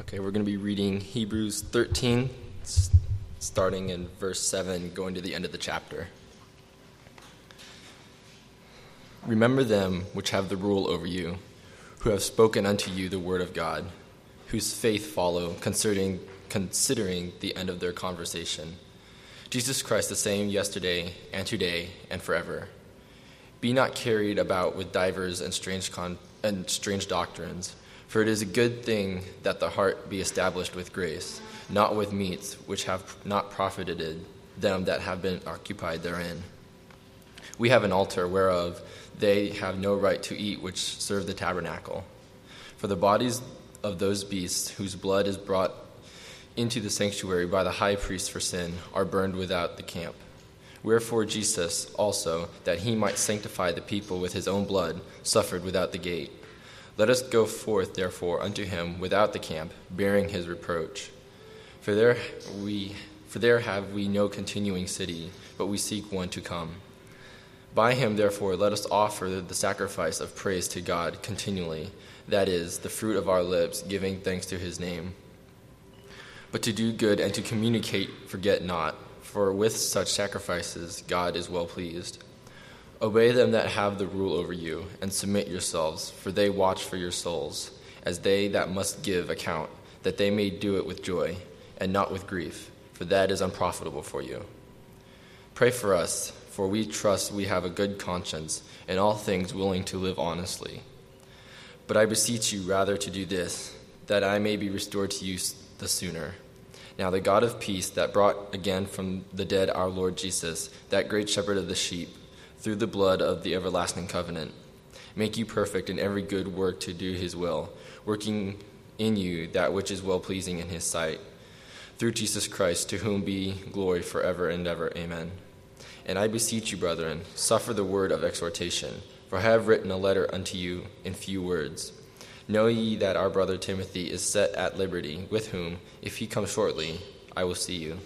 Okay, we're going to be reading Hebrews 13, starting in verse 7, going to the end of the chapter. Remember them which have the rule over you, who have spoken unto you the word of God, whose faith follow, considering the end of their conversation. Jesus Christ the same yesterday and today and forever. Be not carried about with divers and strange doctrines, for it is a good thing that the heart be established with grace, not with meats which have not profited them that have been occupied therein. We have an altar whereof they have no right to eat which serve the tabernacle. For the bodies of those beasts whose blood is brought into the sanctuary by the high priest for sin are burned without the camp. Wherefore Jesus also, that he might sanctify the people with his own blood, suffered without the gate. Let us go forth, therefore, unto him without the camp, bearing his reproach. For there have we no continuing city, but we seek one to come. By him, therefore, let us offer the sacrifice of praise to God continually, that is, the fruit of our lips, giving thanks to his name. But to do good and to communicate forget not, for with such sacrifices God is well pleased. Obey them that have the rule over you, and submit yourselves, for they watch for your souls, as they that must give account, that they may do it with joy, and not with grief, for that is unprofitable for you. Pray for us, for we trust we have a good conscience, and all things willing to live honestly. But I beseech you rather to do this, that I may be restored to you the sooner. Now the God of peace that brought again from the dead our Lord Jesus, that great shepherd of the sheep, through the blood of the everlasting covenant, make you perfect in every good work to do his will, working in you that which is well-pleasing in his sight. Through Jesus Christ, to whom be glory forever and ever. Amen. And I beseech you, brethren, suffer the word of exhortation, for I have written a letter unto you in few words. Know ye that our brother Timothy is set at liberty, with whom, if he come shortly, I will see you.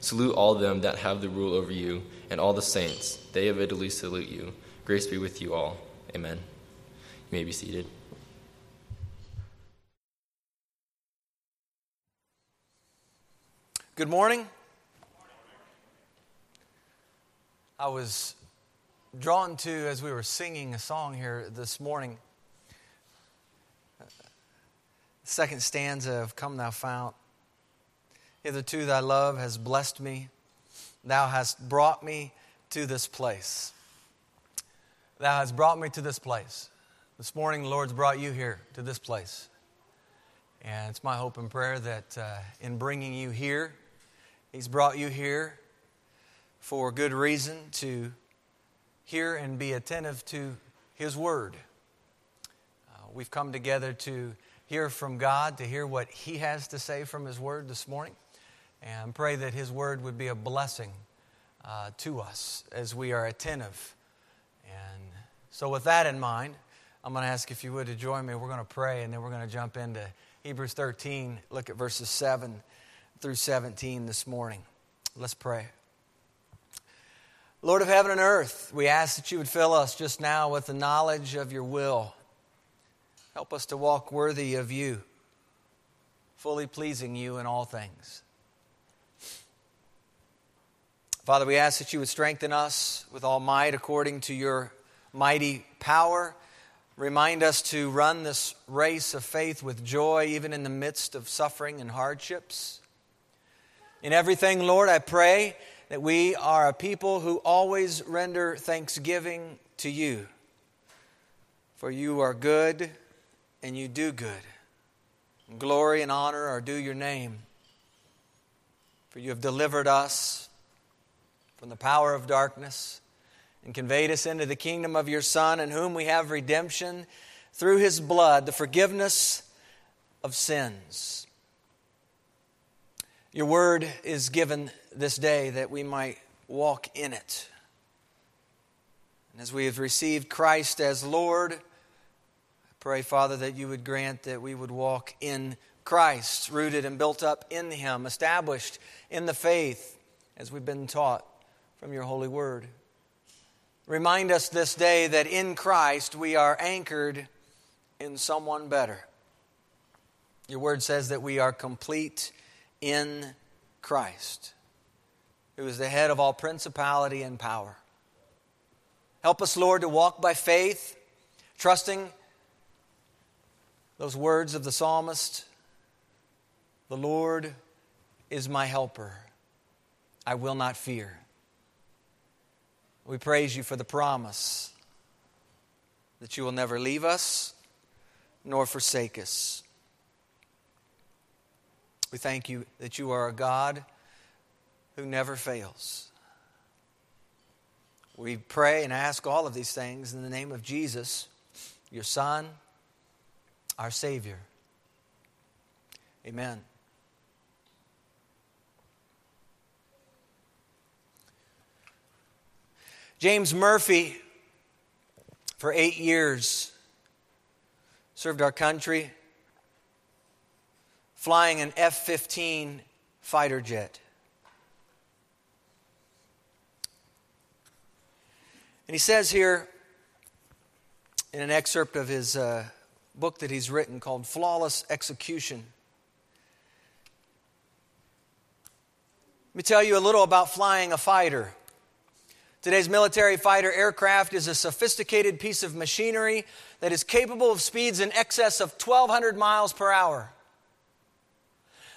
Salute all them that have the rule over you, and all the saints. They of Italy salute you. Grace be with you all. Amen. You may be seated. Good morning. I was drawn to, as we were singing a song here this morning, second stanza of Come Thou Fount. Hitherto thy love has blessed me. Thou hast brought me to this place. Thou hast brought me to this place. This morning, the Lord's brought you here to this place. And it's my hope and prayer that in bringing you here, he's brought you here for good reason, to hear and be attentive to his word. We've come together to hear from God, to hear what he has to say from his word this morning. And pray that his word would be a blessing to us as we are attentive. And so with that in mind, I'm going to ask if you would to join me. We're going to pray, and then we're going to jump into Hebrews 13, look at verses 7 through 17 this morning. Let's pray. Lord of heaven and earth, we ask that you would fill us just now with the knowledge of your will. Help us to walk worthy of you, fully pleasing you in all things. Father, we ask that you would strengthen us with all might according to your mighty power. Remind us to run this race of faith with joy, even in the midst of suffering and hardships. In everything, Lord, I pray that we are a people who always render thanksgiving to you. For you are good and you do good. Glory and honor are due your name. For you have delivered us from the power of darkness, and conveyed us into the kingdom of your Son, in whom we have redemption through his blood, the forgiveness of sins. Your word is given this day that we might walk in it. And as we have received Christ as Lord, I pray, Father, that you would grant that we would walk in Christ, rooted and built up in him, established in the faith as we've been taught from your holy word. Remind us this day that in Christ we are anchored in someone better. Your word says that we are complete in Christ, who is the head of all principality and power. Help us, Lord, to walk by faith, trusting those words of the psalmist, "The Lord is my helper. I will not fear." We praise you for the promise that you will never leave us nor forsake us. We thank you that you are a God who never fails. We pray and ask all of these things in the name of Jesus, your Son, our Savior. Amen. James Murphy, for 8 years, served our country flying an F-15 fighter jet. And he says here in an excerpt of his book that he's written called Flawless Execution. Let me tell you a little about flying a fighter. Today's military fighter aircraft is a sophisticated piece of machinery that is capable of speeds in excess of 1,200 miles per hour.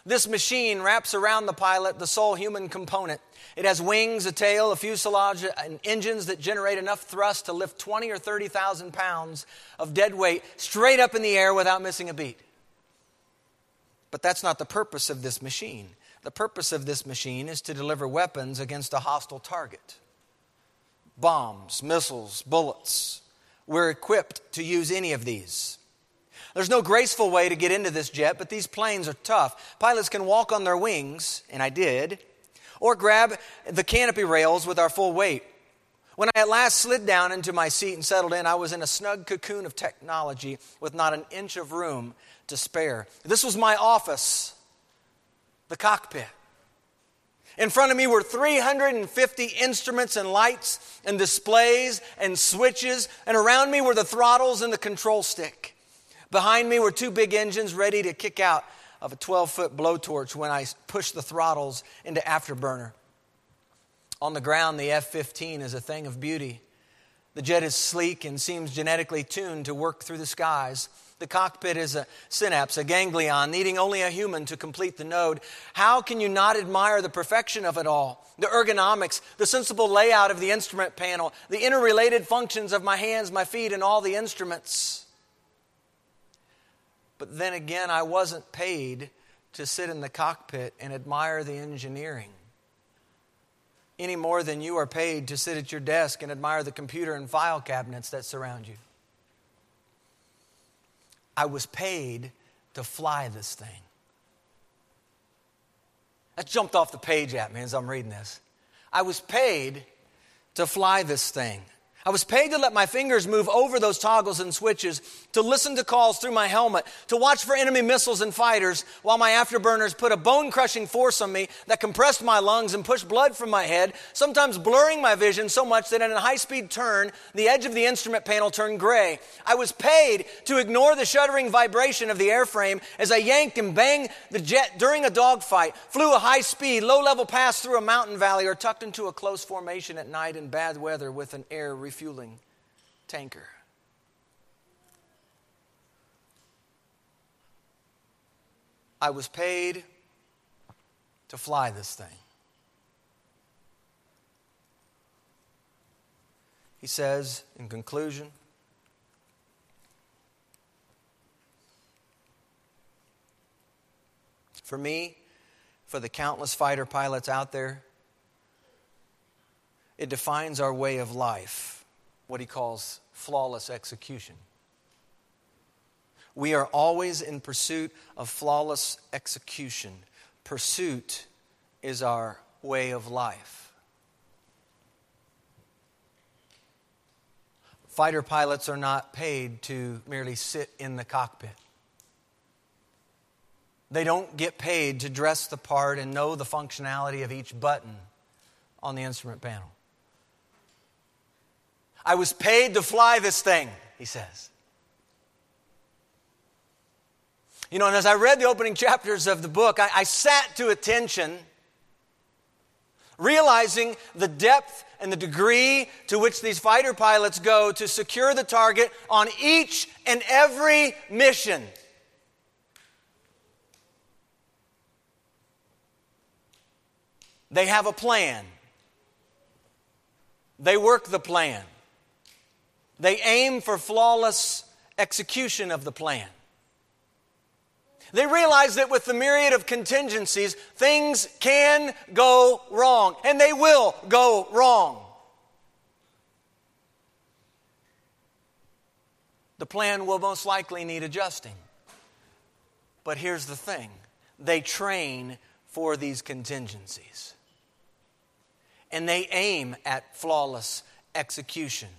This machine wraps around the pilot the sole human component. It has wings, a tail, a fuselage, and engines that generate enough thrust to lift 20 or 30,000 pounds of dead weight straight up in the air without missing a beat. But that's not the purpose of this machine. The purpose of this machine is to deliver weapons against a hostile target. Bombs, missiles, bullets. We're equipped to use any of these. There's no graceful way to get into this jet, but these planes are tough. Pilots can walk on their wings, and I did, or grab the canopy rails with our full weight. When I at last slid down into my seat and settled in, I was in a snug cocoon of technology with not an inch of room to spare. This was my office, the cockpit. In front of me were 350 instruments and lights and displays and switches, and around me were the throttles and the control stick. Behind me were two big engines ready to kick out of a 12-foot blowtorch when I pushed the throttles into afterburner. On the ground, the F-15 is a thing of beauty. The jet is sleek and seems genetically tuned to work through the skies. The cockpit is a synapse, a ganglion, needing only a human to complete the node. How can you not admire the perfection of it all? The ergonomics, the sensible layout of the instrument panel, the interrelated functions of my hands, my feet, and all the instruments. But then again, I wasn't paid to sit in the cockpit and admire the engineering any more than you are paid to sit at your desk and admire the computer and file cabinets that surround you. I was paid to fly this thing. That jumped off the page at me as I'm reading this. I was paid to fly this thing. I was paid to let my fingers move over those toggles and switches, to listen to calls through my helmet, to watch for enemy missiles and fighters while my afterburners put a bone-crushing force on me that compressed my lungs and pushed blood from my head, sometimes blurring my vision so much that in a high-speed turn, the edge of the instrument panel turned gray. I was paid to ignore the shuddering vibration of the airframe as I yanked and banged the jet during a dogfight, flew a high-speed, low-level pass through a mountain valley, or tucked into a close formation at night in bad weather with an air refueling tanker. I was paid to fly this thing. He says in conclusion, for me, for the countless fighter pilots out there, it defines our way of life. What he calls flawless execution. We are always in pursuit of flawless execution. Pursuit is our way of life. Fighter pilots are not paid to merely sit in the cockpit. They don't get paid to dress the part and know the functionality of each button on the instrument panel. I was paid to fly this thing, he says. You know, and as I read the opening chapters of the book, I sat to attention, realizing the depth and the degree to which these fighter pilots go to secure the target on each and every mission. They have a plan. They work the plan. They aim for flawless execution of the plan. They realize that with the myriad of contingencies, things can go wrong, and they will go wrong. The plan will most likely need adjusting. But here's the thing. They train for these contingencies. And they aim at flawless execution.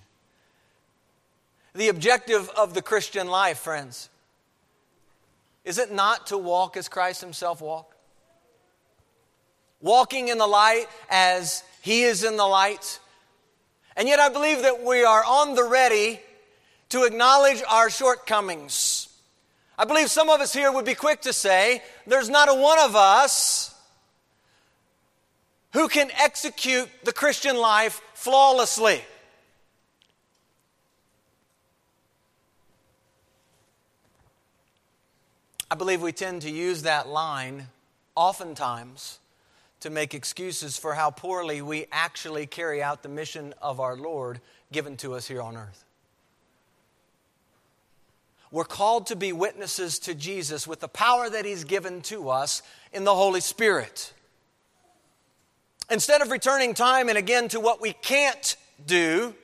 The objective of the Christian life, friends, is it not to walk as Christ himself walked? Walking in the light as he is in the light. And yet I believe that we are on the ready to acknowledge our shortcomings. I believe some of us here would be quick to say, there's not a one of us who can execute the Christian life flawlessly. I believe we tend to use that line oftentimes to make excuses for how poorly we actually carry out the mission of our Lord given to us here on earth. We're called to be witnesses to Jesus with the power that he's given to us in the Holy Spirit. Instead of returning time and again to what we can't do,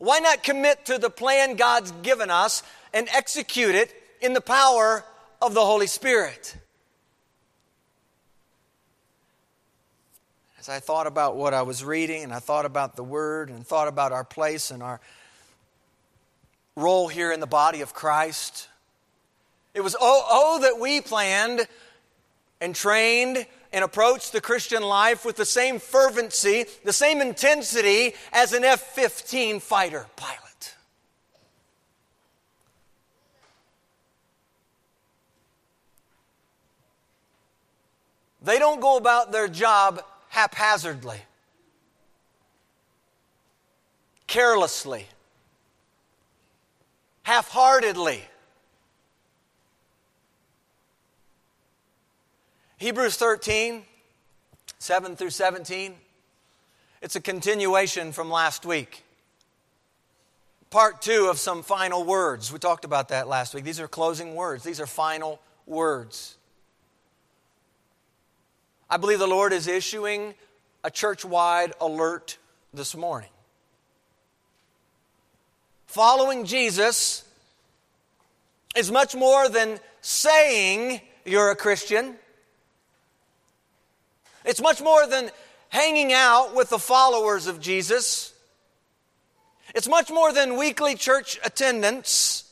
why not commit to the plan God's given us and execute it in the power of the Holy Spirit? As I thought about what I was reading, and I thought about the Word, and thought about our place and our role here in the body of Christ, it was, oh that we planned and trained and approached the Christian life with the same fervency, the same intensity as an F-15 fighter pilot. They don't go about their job haphazardly, carelessly, half-heartedly. Hebrews 13, 7 through 17, it's a continuation from last week. Part 2 of some final words. We talked about that last week. These are closing words. These are final words. I believe the Lord is issuing a church-wide alert this morning. Following Jesus is much more than saying you're a Christian. It's much more than hanging out with the followers of Jesus. It's much more than weekly church attendance.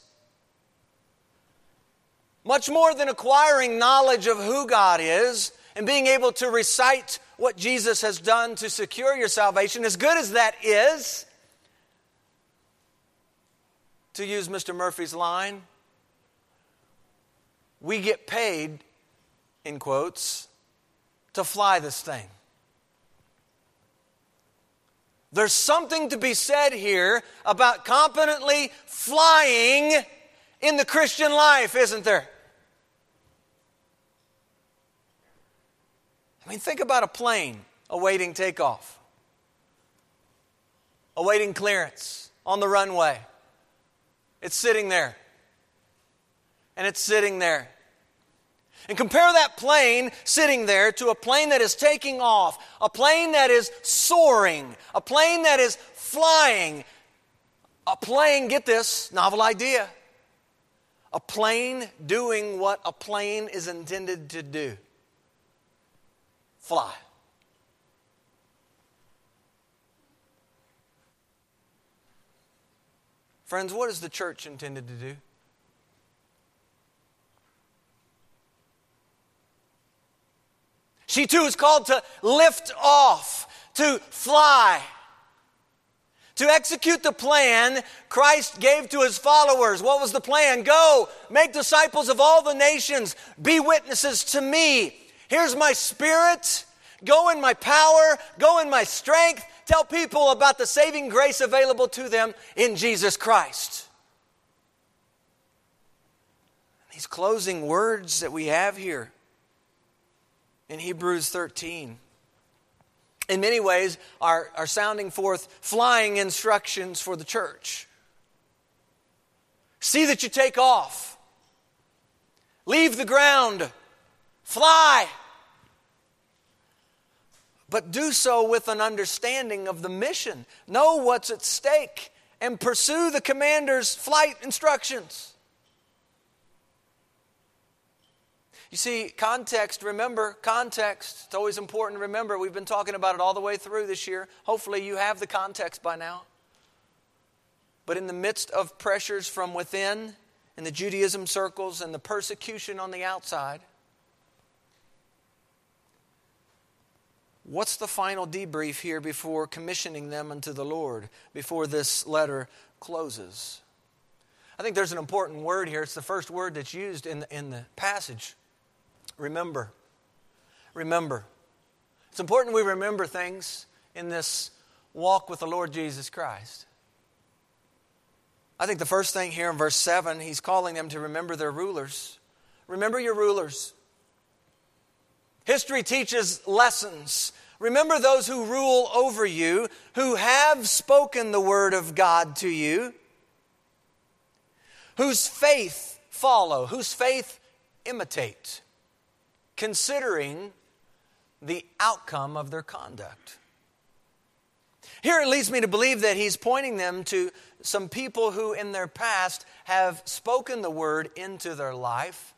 Much more than acquiring knowledge of who God is and being able to recite what Jesus has done to secure your salvation, as good as that is, to use Mr. Murphy's line, we get paid, in quotes, to fly this thing. There's something to be said here about competently flying in the Christian life, isn't there? I mean, think about a plane awaiting takeoff, awaiting clearance on the runway. It's sitting there, and it's sitting there. And compare that plane sitting there to a plane that is taking off, a plane that is soaring, a plane that is flying, a plane, get this, novel idea, a plane doing what a plane is intended to do. Fly. Friends, what is the church intended to do? She too is called to lift off, to fly, To execute the plan Christ gave to his followers. What was the plan? Go, make disciples of all the nations, be witnesses to me. Here's my spirit. Go in my power, go in my strength. Tell people about the saving grace available to them in Jesus Christ. These closing words that we have here in Hebrews 13, in many ways, are sounding forth flying instructions for the church. See that you take off. Leave the ground. Fly. But do so with an understanding of the mission. Know what's at stake and pursue the commander's flight instructions. You see, context, remember, context. It's always important to remember. We've been talking about it all the way through this year. Hopefully you have the context by now. But in the midst of pressures from within, in the Judaism circles, and the persecution on the outside, what's the final debrief here before commissioning them unto the Lord, before this letter closes? I think there's an important word here. It's the first word that's used in the passage. Remember. Remember. It's important we remember things in this walk with the Lord Jesus Christ. I think the first thing here in verse 7, he's calling them to remember their rulers. Remember your rulers. History teaches lessons. Remember those who rule over you, who have spoken the word of God to you, whose faith follow, whose faith imitate, considering the outcome of their conduct. Here it leads me to believe that he's pointing them to some people who in their past have spoken the word into their life.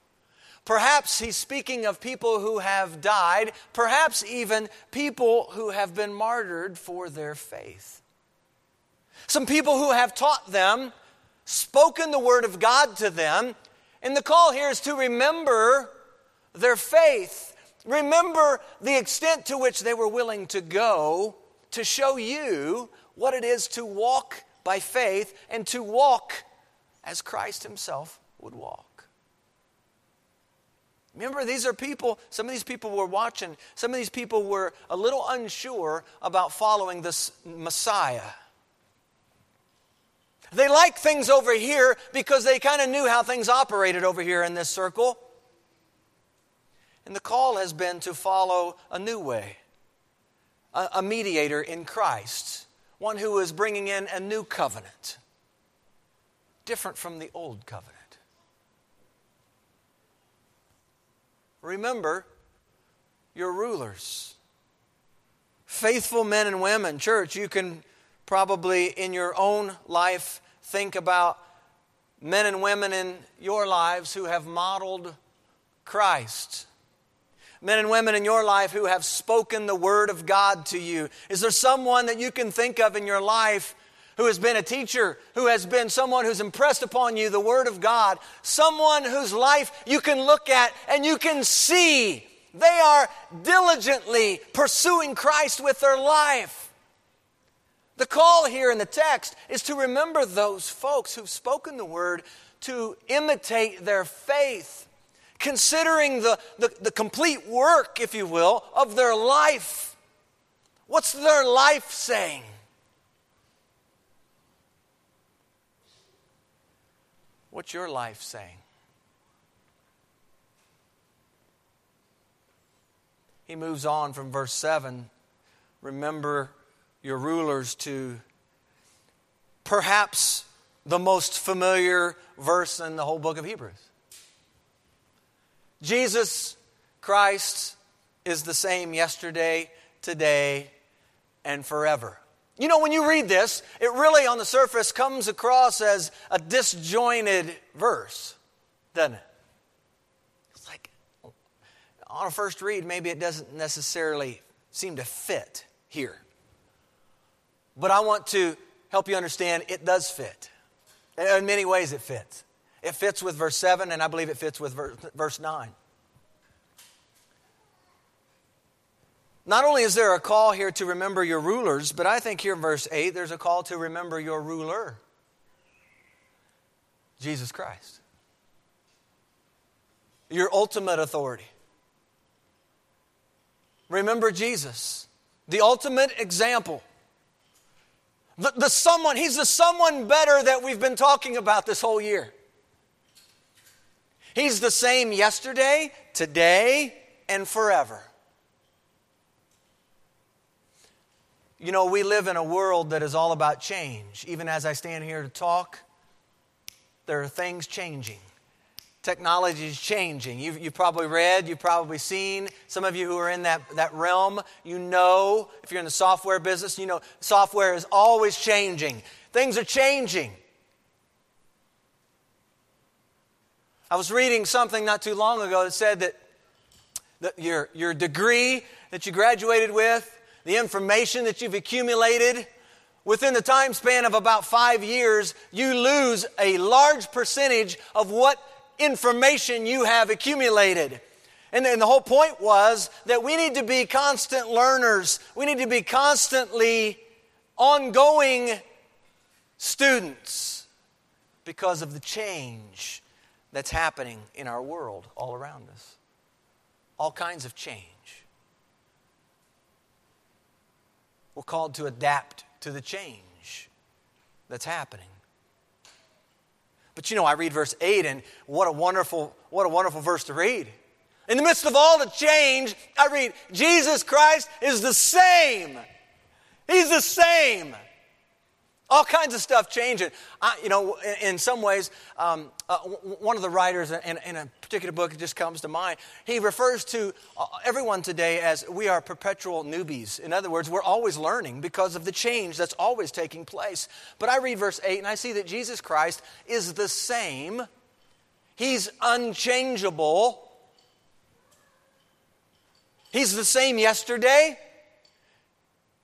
Perhaps he's speaking of people who have died, perhaps even people who have been martyred for their faith. Some people who have taught them, spoken the word of God to them, and the call here is to remember their faith. Remember the extent to which they were willing to go to show you what it is to walk by faith and to walk as Christ himself would walk. Remember, these are people, some of these people were watching, some of these people were a little unsure about following this Messiah. They liked things over here because they kind of knew how things operated over here in this circle. And the call has been to follow a new way, a mediator in Christ, one who is bringing in a new covenant, different from the old covenant. Remember your rulers, faithful men and women. Church, you can probably in your own life think about men and women in your lives who have modeled Christ. Men and women in your life who have spoken the word of God to you. Is there someone that you can think of in your life who has been a teacher, who has been someone who's impressed upon you the word of God, someone whose life you can look at and you can see they are diligently pursuing Christ with their life? The call here in the text is to remember those folks who've spoken the word, to imitate their faith, considering the complete work, if you will, of their life. What's their life saying? What's your life saying? He moves on from verse 7, remember your rulers, to perhaps the most familiar verse in the whole book of Hebrews. Jesus Christ is the same yesterday, today, and forever. You know, when you read this, it really on the surface comes across as a disjointed verse, doesn't it? It's like, on a first read, maybe it doesn't necessarily seem to fit here. But I want to help you understand it does fit. In many ways it fits. It fits with verse 7, and I believe it fits with verse 9. Not only is there a call here to remember your rulers, but I think here in verse 8, there's a call to remember your ruler, Jesus Christ. Your ultimate authority. Remember Jesus, the ultimate example. The someone, he's the someone better that we've been talking about this whole year. He's the same yesterday, today, and forever. You know, we live in a world that is all about change. Even as I stand here to talk, there are things changing. Technology is changing. You've probably read, you've probably seen. Some of you who are in that realm, you know, if you're in the software business, you know software is always changing. Things are changing. I was reading something not too long ago that said that your degree that you graduated with, the information that you've accumulated, within the time span of about 5 years, you lose a large percentage of what information you have accumulated. And the whole point was that we need to be constant learners. We need to be constantly ongoing students because of the change that's happening in our world all around us. All kinds of change. We're called to adapt to the change that's happening. But you know, I read verse 8, and what a wonderful verse to read. In the midst of all the change, I read, Jesus Christ is the same. He's the same. All kinds of stuff changing. In some ways, one of the writers in a particular book that just comes to mind, he refers to everyone today as we are perpetual newbies. In other words, we're always learning because of the change that's always taking place. But I read verse 8 and I see that Jesus Christ is the same. He's unchangeable. He's the same yesterday,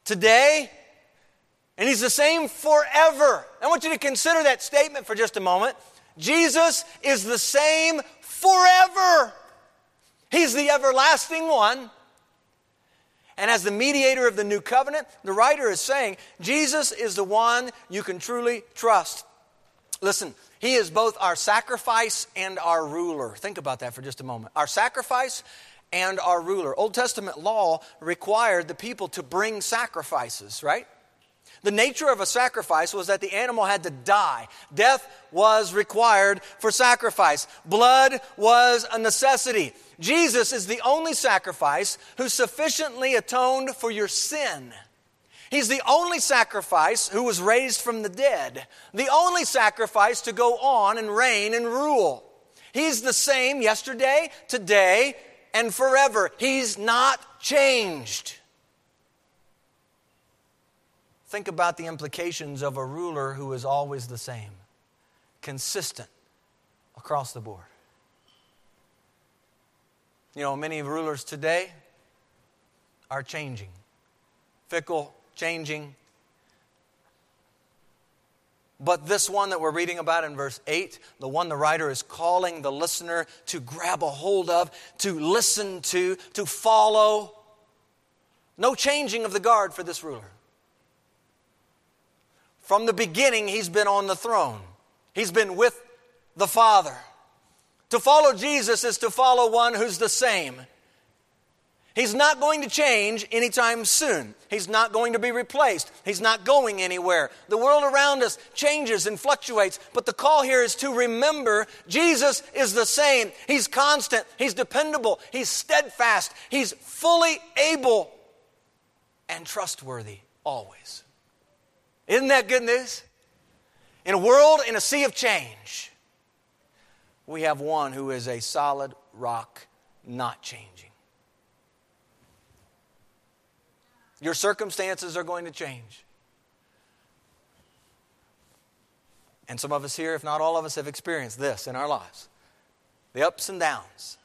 today, and he's the same forever. I want you to consider that statement for just a moment. Jesus is the same forever. He's the everlasting one. And as the mediator of the new covenant, the writer is saying, Jesus is the one you can truly trust. Listen, he is both our sacrifice and our ruler. Think about that for just a moment. Our sacrifice and our ruler. Old Testament law required the people to bring sacrifices, right? The nature of a sacrifice was that the animal had to die. Death was required for sacrifice. Blood was a necessity. Jesus is the only sacrifice who sufficiently atoned for your sin. He's the only sacrifice who was raised from the dead. The only sacrifice to go on and reign and rule. He's the same yesterday, today, and forever. He's not changed. Think about the implications of a ruler who is always the same, consistent across the board. You know, many rulers today are changing, fickle, changing. But this one that we're reading about in verse 8, the one the writer is calling the listener to grab a hold of, to listen to follow. No changing of the guard for this ruler. From the beginning, he's been on the throne. He's been with the Father. To follow Jesus is to follow one who's the same. He's not going to change anytime soon. He's not going to be replaced. He's not going anywhere. The world around us changes and fluctuates, but the call here is to remember Jesus is the same. He's constant. He's dependable. He's steadfast. He's fully able and trustworthy always. Isn't that good news? In a world, in a sea of change, we have one who is a solid rock, not changing. Your circumstances are going to change. And some of us here, if not all of us, have experienced this in our lives. The ups and downs.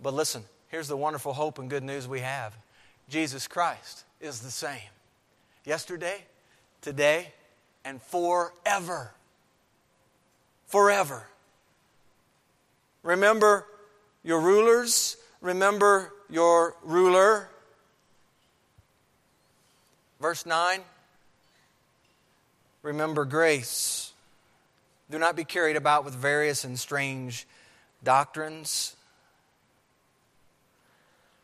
But listen, here's the wonderful hope and good news we have. Jesus Christ is the same. Yesterday, today, and forever. Forever. Remember your rulers. Remember your ruler. Verse 9, remember grace. Do not be carried about with various and strange doctrines.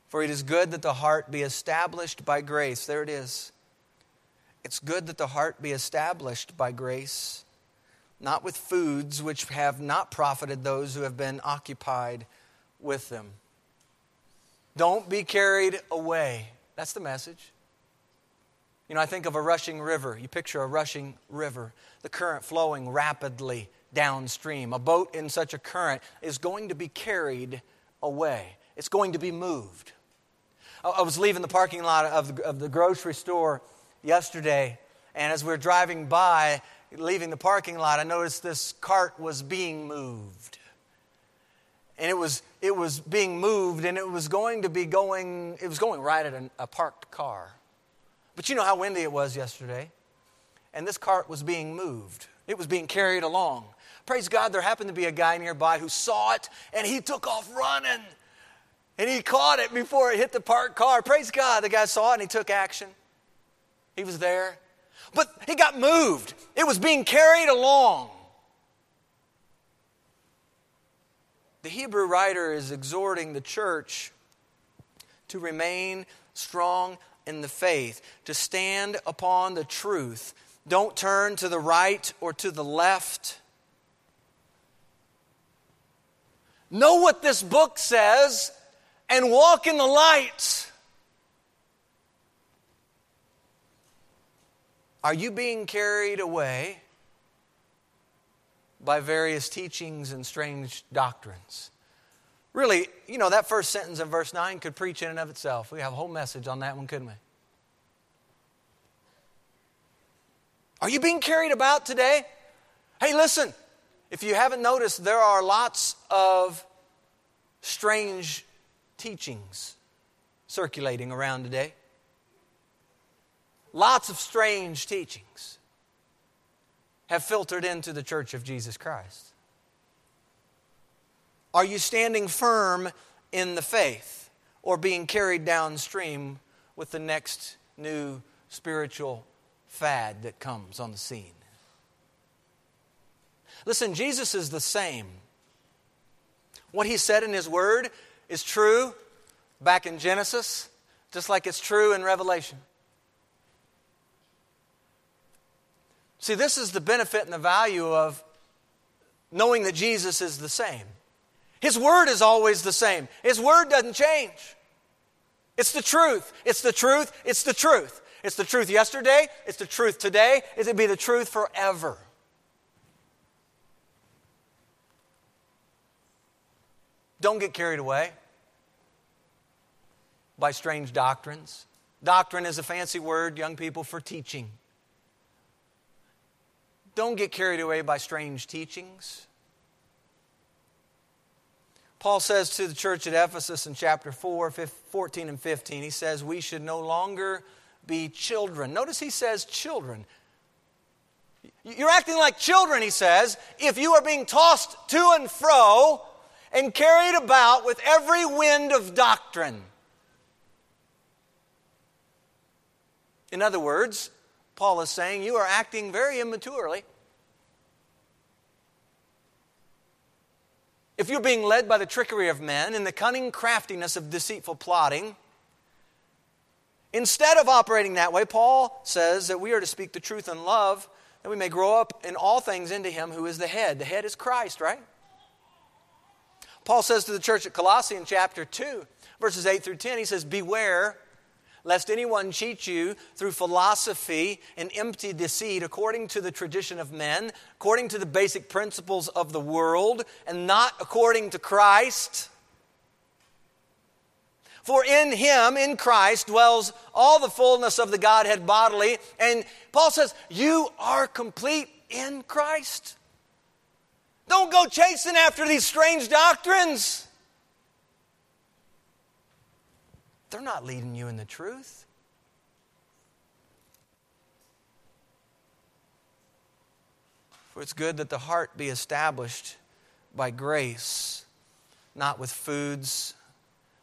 For it is good that the heart be established by grace. There it is. It's good that the heart be established by grace, not with foods which have not profited those who have been occupied with them. Don't be carried away. That's the message. You know, I think of a rushing river. You picture a rushing river, the current flowing rapidly downstream. A boat in such a current is going to be carried away. It's going to be moved. I was leaving the parking lot of the grocery store yesterday, and as we were driving by, leaving the parking lot, I noticed this cart was being moved. And it was being moved, and it was going right at a parked car. But you know how windy it was yesterday. And this cart was being moved. It was being carried along. Praise God, there happened to be a guy nearby who saw it, and he took off running. And he caught it before it hit the parked car. Praise God, the guy saw it, and he took action. He was there. But he got moved. It was being carried along. The Hebrew writer is exhorting the church to remain strong in the faith, to stand upon the truth. Don't turn to the right or to the left. Know what this book says and walk in the light. Are you being carried away by various teachings and strange doctrines? Really, you know, that first sentence of verse 9 could preach in and of itself. We have a whole message on that one, couldn't we? Are you being carried about today? Hey, listen, if you haven't noticed, there are lots of strange teachings circulating around today. Lots of strange teachings have filtered into the church of Jesus Christ. Are you standing firm in the faith or being carried downstream with the next new spiritual fad that comes on the scene? Listen, Jesus is the same. What he said in his word is true back in Genesis, just like it's true in Revelation. See, this is the benefit and the value of knowing that Jesus is the same. His word is always the same. His word doesn't change. It's the truth. It's the truth. It's the truth. It's the truth yesterday. It's the truth today. It'll be the truth forever. Don't get carried away by strange doctrines. Doctrine is a fancy word, young people, for teaching. Don't get carried away by strange teachings. Paul says to the church at Ephesus in chapter 4, 14 and 15, he says, we should no longer be children. Notice he says children. You're acting like children, he says, if you are being tossed to and fro and carried about with every wind of doctrine. In other words, Paul is saying you are acting very immaturely. If you're being led by the trickery of men and the cunning craftiness of deceitful plotting, instead of operating that way, Paul says that we are to speak the truth in love, that we may grow up in all things into him who is the head. The head is Christ, right? Paul says to the church at Colossae in chapter 2, verses 8 through 10, he says, beware lest anyone cheat you through philosophy and empty deceit according to the tradition of men, according to the basic principles of the world, and not according to Christ. For in him, in Christ, dwells all the fullness of the Godhead bodily. And Paul says, you are complete in Christ. Don't go chasing after these strange doctrines. They're not leading you in the truth. For it's good that the heart be established by grace, not with foods.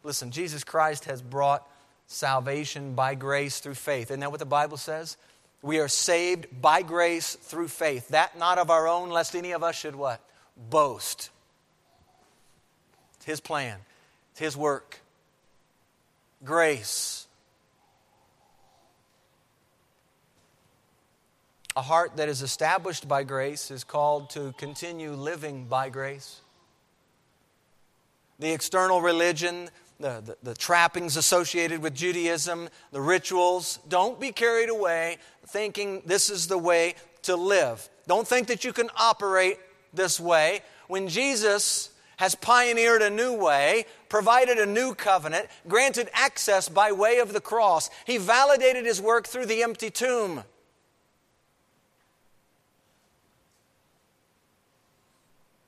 Listen, Jesus Christ has brought salvation by grace through faith. Isn't that what the Bible says? We are saved by grace through faith. That not of our own, lest any of us should what? Boast. It's His plan. It's His work. Grace. A heart that is established by grace is called to continue living by grace. The external religion, the trappings associated with Judaism, the rituals, don't be carried away thinking this is the way to live. Don't think that you can operate this way. When Jesus has pioneered a new way, provided a new covenant, granted access by way of the cross, He validated His work through the empty tomb.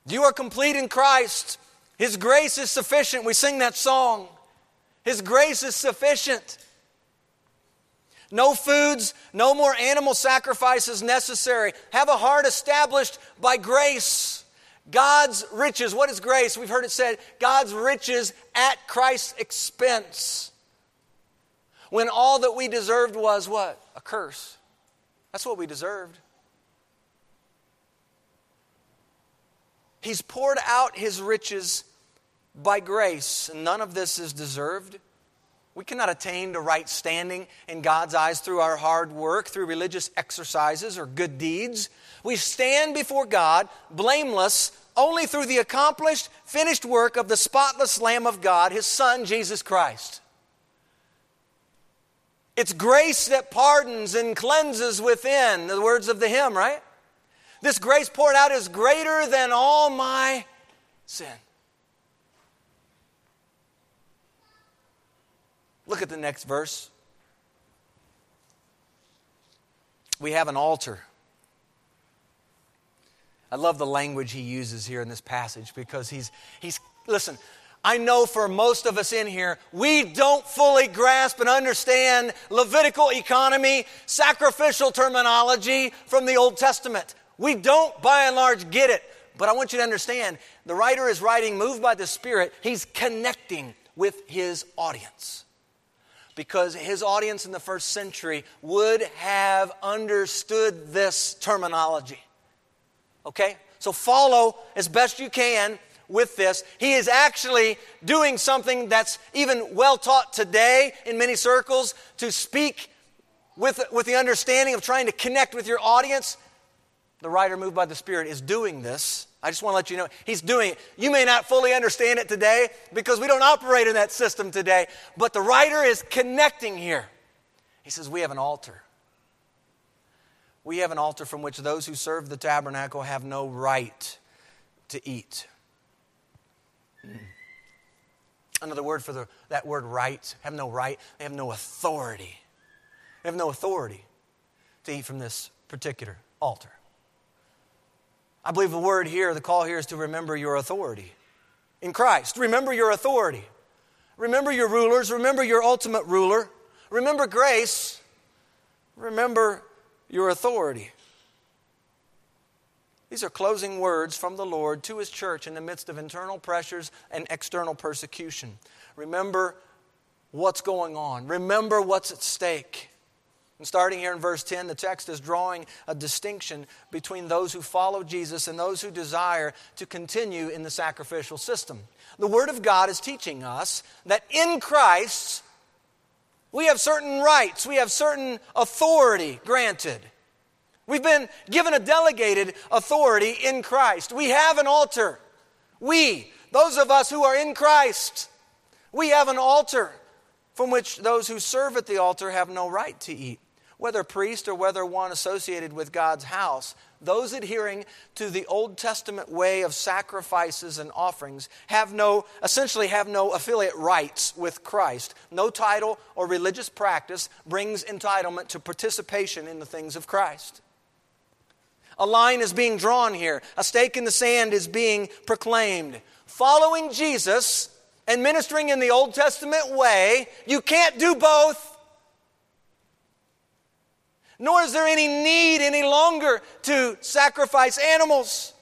You are complete in Christ. His grace is sufficient. We sing that song. His grace is sufficient. No foods, no more animal sacrifices necessary. Have a heart established by grace. God's riches. What is grace? We've heard it said, God's riches at Christ's expense. When all that we deserved was what? A curse. That's what we deserved. He's poured out His riches by grace, and none of this is deserved. We cannot attain to right standing in God's eyes through our hard work, through religious exercises or good deeds. We stand before God blameless only through the accomplished, finished work of the spotless Lamb of God, His Son, Jesus Christ. It's grace that pardons and cleanses within, the words of the hymn, right? This grace poured out is greater than all my sin. Look at the next verse. We have an altar. I love the language he uses here in this passage because he's listen, I know for most of us in here, we don't fully grasp and understand Levitical economy, sacrificial terminology from the Old Testament. We don't, by and large, get it. But I want you to understand, the writer is writing moved by the Spirit. He's connecting with his audience, because his audience in the first century would have understood this terminology. Okay? So follow as best you can with this. He is actually doing something that's even well taught today in many circles, to speak with the understanding of trying to connect with your audience. The writer, moved by the Spirit, is doing this. I just want to let you know, he's doing it. You may not fully understand it today because we don't operate in that system today, but the writer is connecting here. He says, we have an altar. We have an altar from which those who serve the tabernacle have no right to eat. Another word for that word right, have no right, they have no authority. They have no authority to eat from this particular altar. I believe the word here, the call here, is to remember your authority in Christ. Remember your authority. Remember your rulers. Remember your ultimate ruler. Remember grace. Remember your authority. These are closing words from the Lord to His church in the midst of internal pressures and external persecution. Remember what's going on. Remember what's at stake. And starting here in verse 10, the text is drawing a distinction between those who follow Jesus and those who desire to continue in the sacrificial system. The Word of God is teaching us that in Christ, we have certain rights, we have certain authority granted. We've been given a delegated authority in Christ. We have an altar. We, those of us who are in Christ, we have an altar from which those who serve at the altar have no right to eat, whether priest or whether one associated with God's house. Those adhering to the Old Testament way of sacrifices and offerings essentially have no affiliate rights with Christ. No title or religious practice brings entitlement to participation in the things of Christ. A line is being drawn here. A stake in the sand is being proclaimed. Following Jesus and ministering in the Old Testament way, you can't do both. Nor is there any need any longer to sacrifice animals.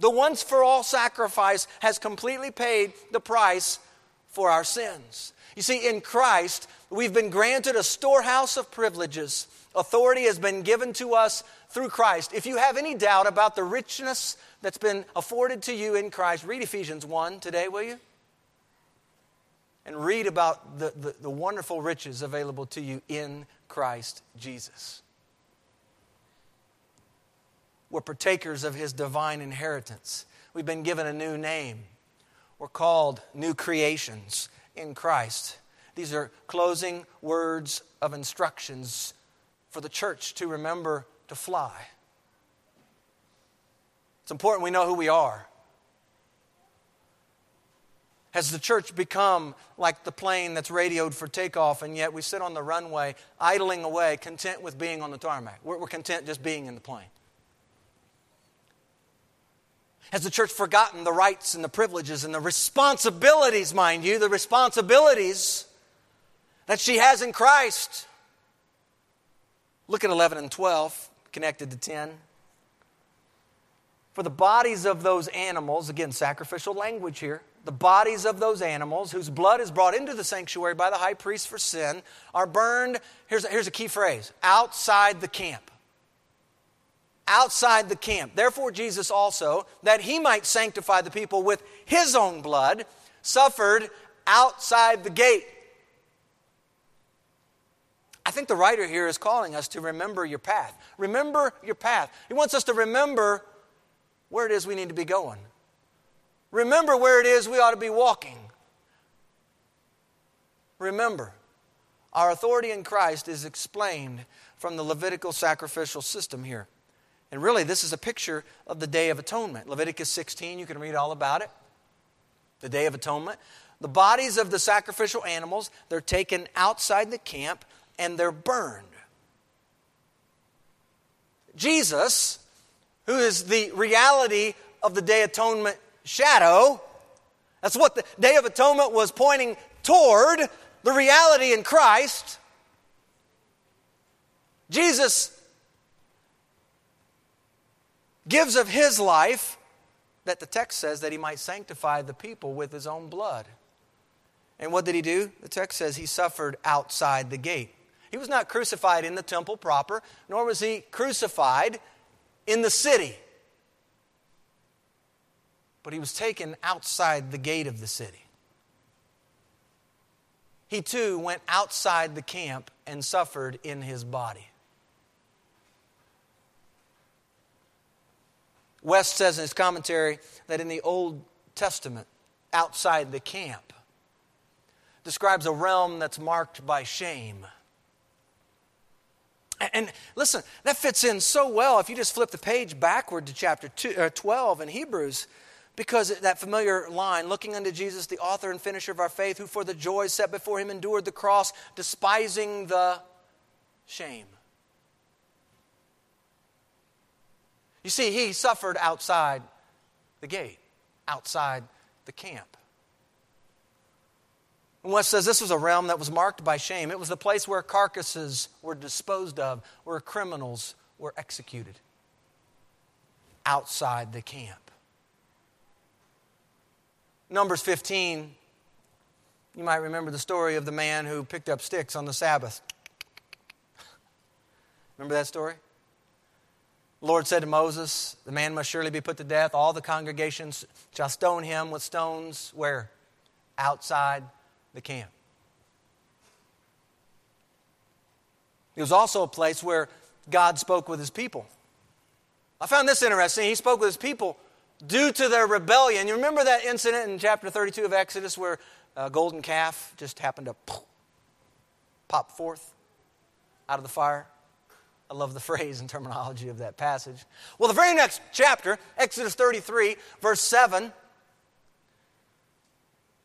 The once-for-all sacrifice has completely paid the price for our sins. You see, in Christ, we've been granted a storehouse of privileges. Authority has been given to us through Christ. If you have any doubt about the richness that's been afforded to you in Christ, read Ephesians 1 today, will you? And read about the wonderful riches available to you in Christ Jesus. We're partakers of His divine inheritance. We've been given a new name. We're called new creations in Christ. These are closing words of instructions for the church to remember to fly. It's important we know who we are. Has the church become like the plane that's radioed for takeoff, and yet we sit on the runway, idling away, content with being on the tarmac? We're content just being in the plane. Has the church forgotten the rights and the privileges and the responsibilities, mind you, the responsibilities that she has in Christ? Look at 11 and 12, connected to 10. For the bodies of those animals, again, sacrificial language here, the bodies of those animals whose blood is brought into the sanctuary by the high priest for sin are burned, here's a key phrase, outside the camp. Outside the camp. Therefore Jesus also, that he might sanctify the people with his own blood, suffered outside the gate. I think the writer here is calling us to remember your path. Remember your path. He wants us to remember where it is we need to be going. Remember where it is we ought to be walking. Remember, our authority in Christ is explained from the Levitical sacrificial system here. And really, this is a picture of the Day of Atonement. Leviticus 16, you can read all about it. The Day of Atonement. The bodies of the sacrificial animals, they're taken outside the camp and they're burned. Jesus, who is the reality of the Day of Atonement shadow, that's what the Day of Atonement was pointing toward, the reality in Christ. Jesus gives of his life, that the text says that he might sanctify the people with his own blood. And what did he do? The text says he suffered outside the gate. He was not crucified in the temple proper, nor was he crucified in the city. But he was taken outside the gate of the city. He too went outside the camp and suffered in his body. West says in his commentary that in the Old Testament, outside the camp, describes a realm that's marked by shame. And listen, that fits in so well if you just flip the page backward to chapter 12 in Hebrews, because that familiar line, looking unto Jesus, the author and finisher of our faith, who for the joy set before him endured the cross, despising the shame. You see, he suffered outside the gate, outside the camp. And West says this was a realm that was marked by shame. It was the place where carcasses were disposed of, where criminals were executed. Outside the camp. Numbers 15, you might remember the story of the man who picked up sticks on the Sabbath. Remember that story? The Lord said to Moses, the man must surely be put to death. All the congregations shall stone him with stones. Where? Outside the camp. It was also a place where God spoke with his people. I found this interesting. He spoke with his people due to their rebellion. You remember that incident in chapter 32 of Exodus where a golden calf just happened to pop forth out of the fire? I love the phrase and terminology of that passage. Well, the very next chapter, Exodus 33, verse 7,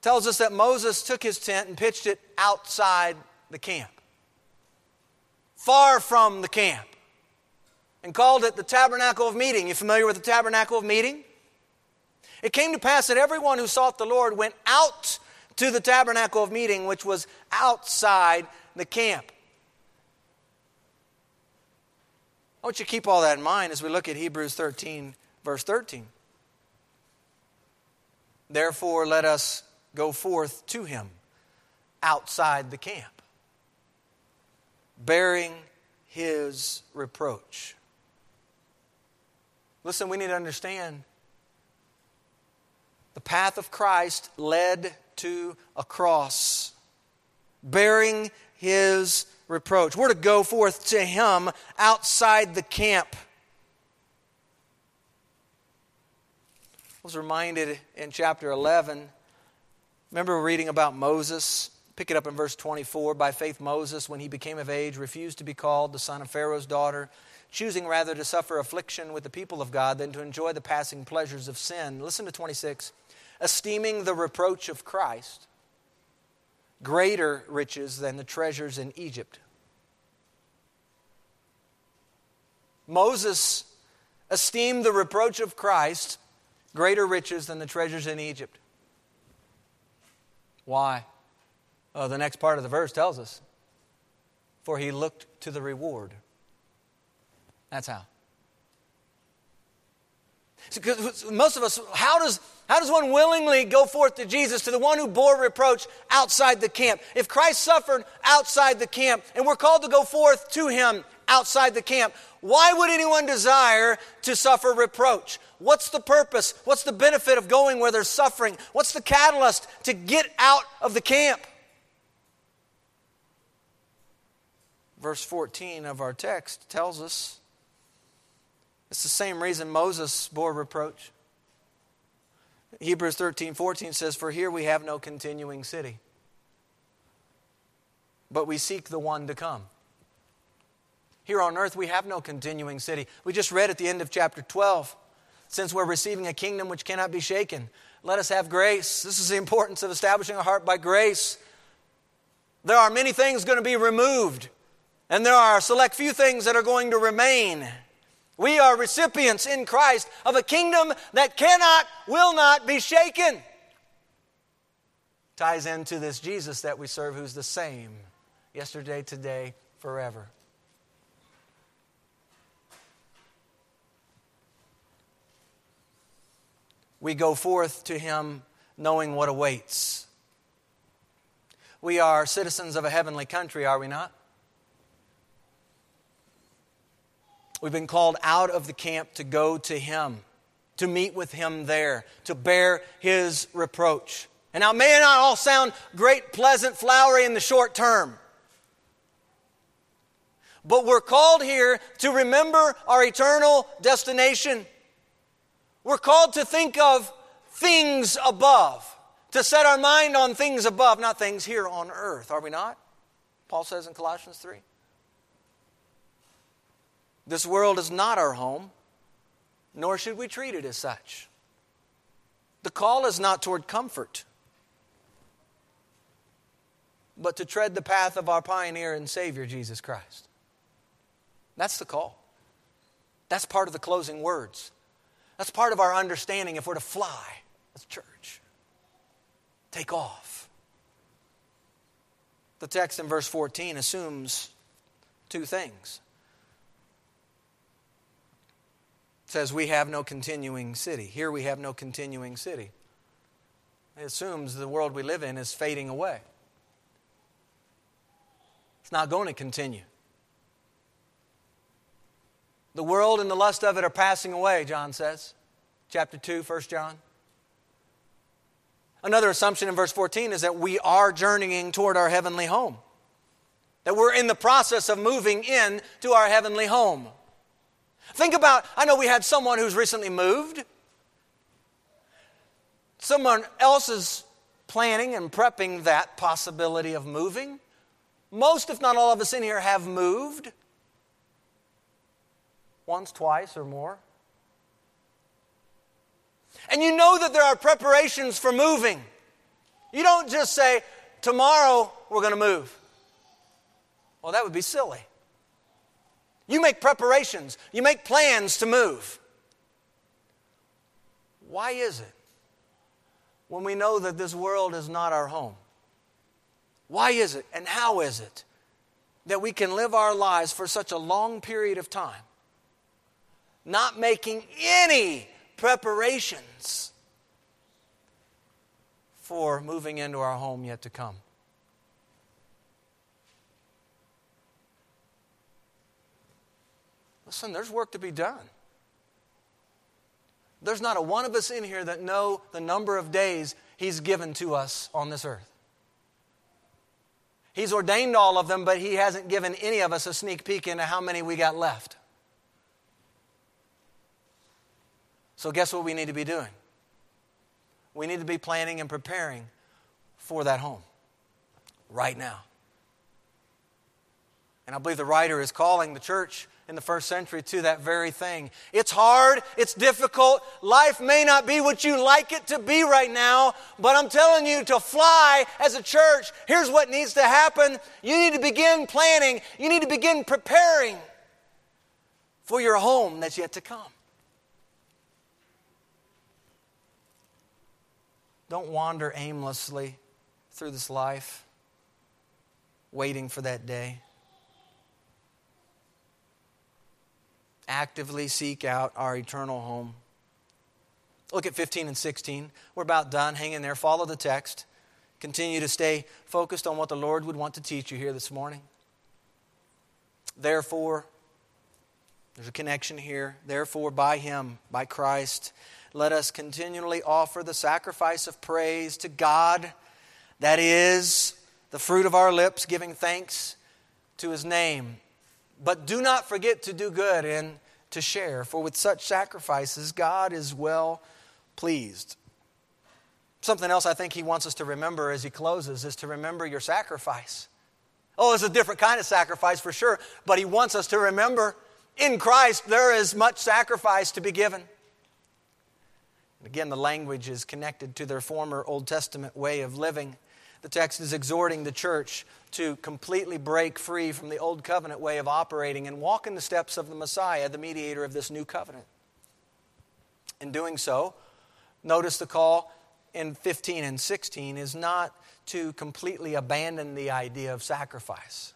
tells us that Moses took his tent and pitched it outside the camp, far from the camp, and called it the Tabernacle of Meeting. You familiar with the Tabernacle of Meeting? It came to pass that everyone who sought the Lord went out to the Tabernacle of Meeting, which was outside the camp. I want you to keep all that in mind as we look at Hebrews 13, verse 13. Therefore, let us go forth to him outside the camp, bearing his reproach. Listen, we need to understand the path of Christ led to a cross, bearing his reproach. We're to go forth to him outside the camp. I was reminded in chapter 11, remember reading about Moses? Pick it up in verse 24. By faith Moses, when he became of age, refused to be called the son of Pharaoh's daughter, choosing rather to suffer affliction with the people of God than to enjoy the passing pleasures of sin. Listen to 26. Esteeming the reproach of Christ greater riches than the treasures in Egypt. Moses esteemed the reproach of Christ greater riches than the treasures in Egypt. Why? Well, the next part of the verse tells us. For he looked to the reward. That's how. Because most of us, how does one willingly go forth to Jesus, to the one who bore reproach outside the camp? If Christ suffered outside the camp, and we're called to go forth to him outside the camp, why would anyone desire to suffer reproach? What's the purpose? What's the benefit of going where there's suffering? What's the catalyst to get out of the camp? Verse 14 of our text tells us it's the same reason Moses bore reproach. Hebrews 13:14 says, for here we have no continuing city, but we seek the one to come. Here on earth we have no continuing city. We just read at the end of chapter 12, since we're receiving a kingdom which cannot be shaken, let us have grace. This is the importance of establishing a heart by grace. There are many things going to be removed, and there are a select few things that are going to remain. We are recipients in Christ of a kingdom that cannot, will not be shaken. Ties into this Jesus that we serve, who's the same yesterday, today, forever. We go forth to him knowing what awaits. We are citizens of a heavenly country, are we not? We've been called out of the camp to go to him, to meet with him there, to bear his reproach. And now may it not all sound great, pleasant, flowery in the short term. But we're called here to remember our eternal destination. We're called to think of things above, to set our mind on things above, not things here on earth, are we not? Paul says in Colossians 3. This world is not our home, nor should we treat it as such. The call is not toward comfort, but to tread the path of our pioneer and Savior, Jesus Christ. That's the call. That's part of the closing words. That's part of our understanding if we're to fly as church. Take off. The text in verse 14 assumes two things. Says we have no continuing city. Here we have no continuing city. It assumes the world we live in is fading away. It's not going to continue. The world and the lust of it are passing away, John says. Chapter 2, 1 John. Another assumption in verse 14 is that we are journeying toward our heavenly home. That we're in the process of moving in to our heavenly home. Think about, I know we had someone who's recently moved. Someone else is planning and prepping that possibility of moving. Most, if not all of us in here, have moved. Once, twice, or more. And you know that there are preparations for moving. You don't just say, tomorrow we're going to move. Well, that would be silly. You make preparations. You make plans to move. Why is it when we know that this world is not our home? Why is it and how is it that we can live our lives for such a long period of time not making any preparations for moving into our home yet to come. Listen, there's work to be done. There's not a one of us in here that know the number of days He's given to us on this earth. He's ordained all of them, but He hasn't given any of us a sneak peek into how many we got left. So guess what we need to be doing? We need to be planning and preparing for that home right now. And I believe the writer is calling the church in the first century to that very thing. It's hard. It's difficult. Life may not be what you like it to be right now, but I'm telling you, to fly as a church, here's what needs to happen. You need to begin planning. You need to begin preparing for your home that's yet to come. Don't wander aimlessly through this life, waiting for that day. Actively seek out our eternal home. Look at 15 and 16. We're about done. Hang in there. Follow the text. Continue to stay focused on what the Lord would want to teach you here this morning. Therefore, there's a connection here. Therefore, by Him, by Christ, let us continually offer the sacrifice of praise to God. That is the fruit of our lips, giving thanks to His name. But do not forget to do good and to share, for with such sacrifices God is well pleased. Something else I think He wants us to remember as He closes is to remember your sacrifice. Oh, it's a different kind of sacrifice for sure, but He wants us to remember in Christ there is much sacrifice to be given. And again, the language is connected to their former Old Testament way of living. The text is exhorting the church to completely break free from the old covenant way of operating and walk in the steps of the Messiah, the mediator of this new covenant. In doing so, notice the call in 15 and 16 is not to completely abandon the idea of sacrifice.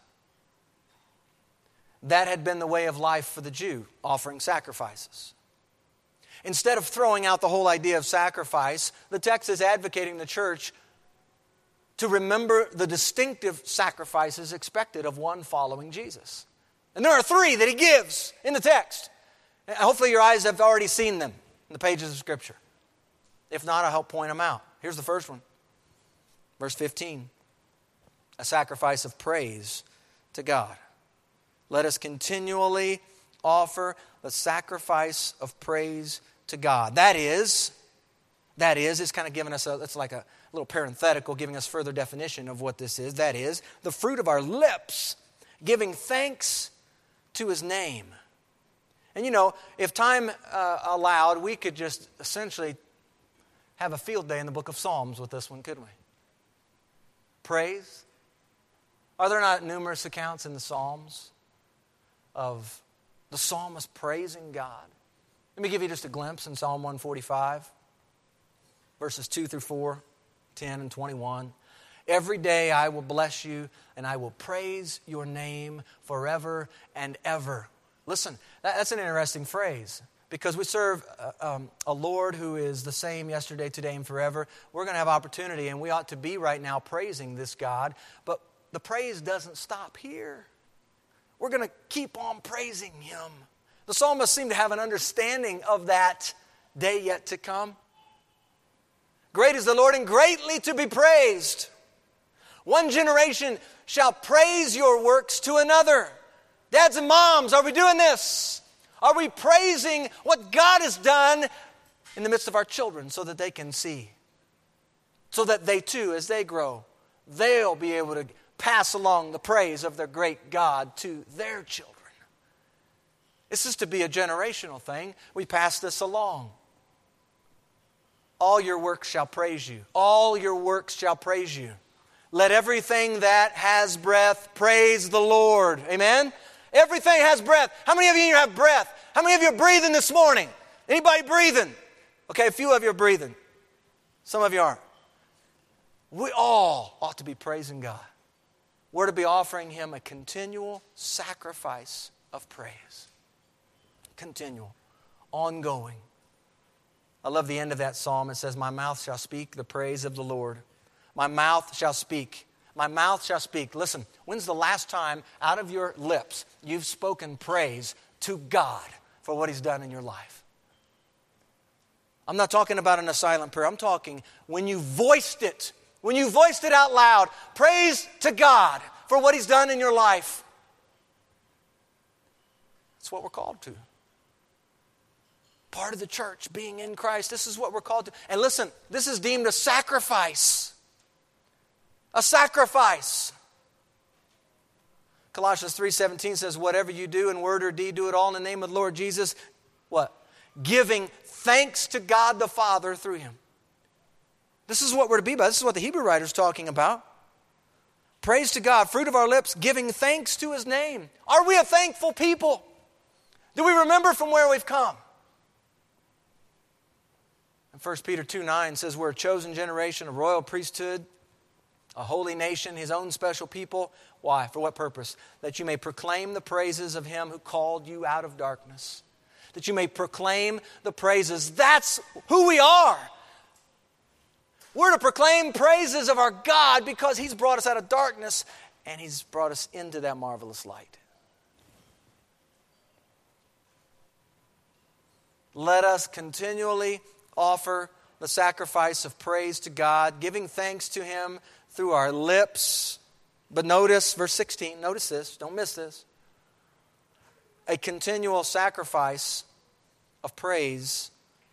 That had been the way of life for the Jew, offering sacrifices. Instead of throwing out the whole idea of sacrifice, the text is advocating the church to remember the distinctive sacrifices expected of one following Jesus. And there are three that He gives in the text. Hopefully your eyes have already seen them in the pages of Scripture. If not, I'll help point them out. Here's the first one. Verse 15. A sacrifice of praise to God. Let us continually offer the sacrifice of praise to God. That is, it's kind of giving us it's like a little parenthetical, giving us further definition of what this is. That is, the fruit of our lips, giving thanks to His name. And you know, if time allowed, we could just essentially have a field day in the book of Psalms with this one, couldn't we? Praise. Are there not numerous accounts in the Psalms of the psalmist praising God? Let me give you just a glimpse in Psalm 145. Verses 2 through 4, 10 and 21. Every day I will bless you and I will praise your name forever and ever. Listen, that's an interesting phrase because we serve a Lord who is the same yesterday, today, and forever. We're going to have opportunity and we ought to be right now praising this God. But the praise doesn't stop here. We're going to keep on praising Him. The psalmist seemed to have an understanding of that day yet to come. Great is the Lord and greatly to be praised. One generation shall praise your works to another. Dads and moms, are we doing this? Are we praising what God has done in the midst of our children so that they can see? So that they too, as they grow, they'll be able to pass along the praise of their great God to their children. This is to be a generational thing. We pass this along. All your works shall praise you. All your works shall praise you. Let everything that has breath praise the Lord. Amen? Everything has breath. How many of you have breath? How many of you are breathing this morning? Anybody breathing? Okay, a few of you are breathing. Some of you aren't. We all ought to be praising God. We're to be offering Him a continual sacrifice of praise. Continual, ongoing. I love the end of that psalm. It says, my mouth shall speak the praise of the Lord. My mouth shall speak. My mouth shall speak. Listen, when's the last time out of your lips you've spoken praise to God for what he's done in your life? I'm not talking about in a silent prayer. I'm talking when you voiced it. When you voiced it out loud, praise to God for what he's done in your life. That's what we're called to. Part of the church, being in Christ, this is what we're called to. And listen, this is deemed a sacrifice. A sacrifice. Colossians 3:17 says, whatever you do in word or deed, do it all in the name of the Lord Jesus. What? Giving thanks to God the Father through him. This is what we're to be about. This is what the Hebrew writer's talking about. Praise to God, fruit of our lips, giving thanks to his name. Are we a thankful people? Do we remember from where we've come? And 1 Peter 2:9 says we're a chosen generation, a royal priesthood, a holy nation, his own special people. Why? For what purpose? That you may proclaim the praises of him who called you out of darkness. That you may proclaim the praises. That's who we are. We're to proclaim praises of our God because he's brought us out of darkness and he's brought us into that marvelous light. Let us continually offer the sacrifice of praise to God, giving thanks to him through our lips. But notice verse 16. Notice this. Don't miss this. A continual sacrifice of praise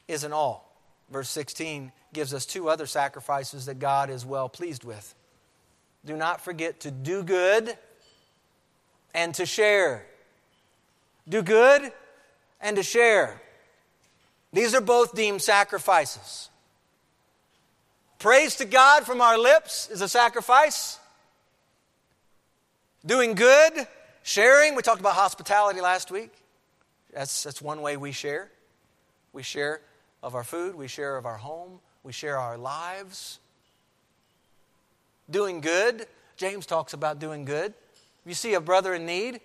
is an all. Verse 16 gives us two other sacrifices that God is well pleased with. Do not forget to do good and to share. Do good and to share. These are both deemed sacrifices. Praise to God from our lips is a sacrifice. Doing good, sharing. We talked about hospitality last week. That's one way we share. We share of our food. We share of our home. We share our lives. Doing good. James talks about doing good. You see a brother in need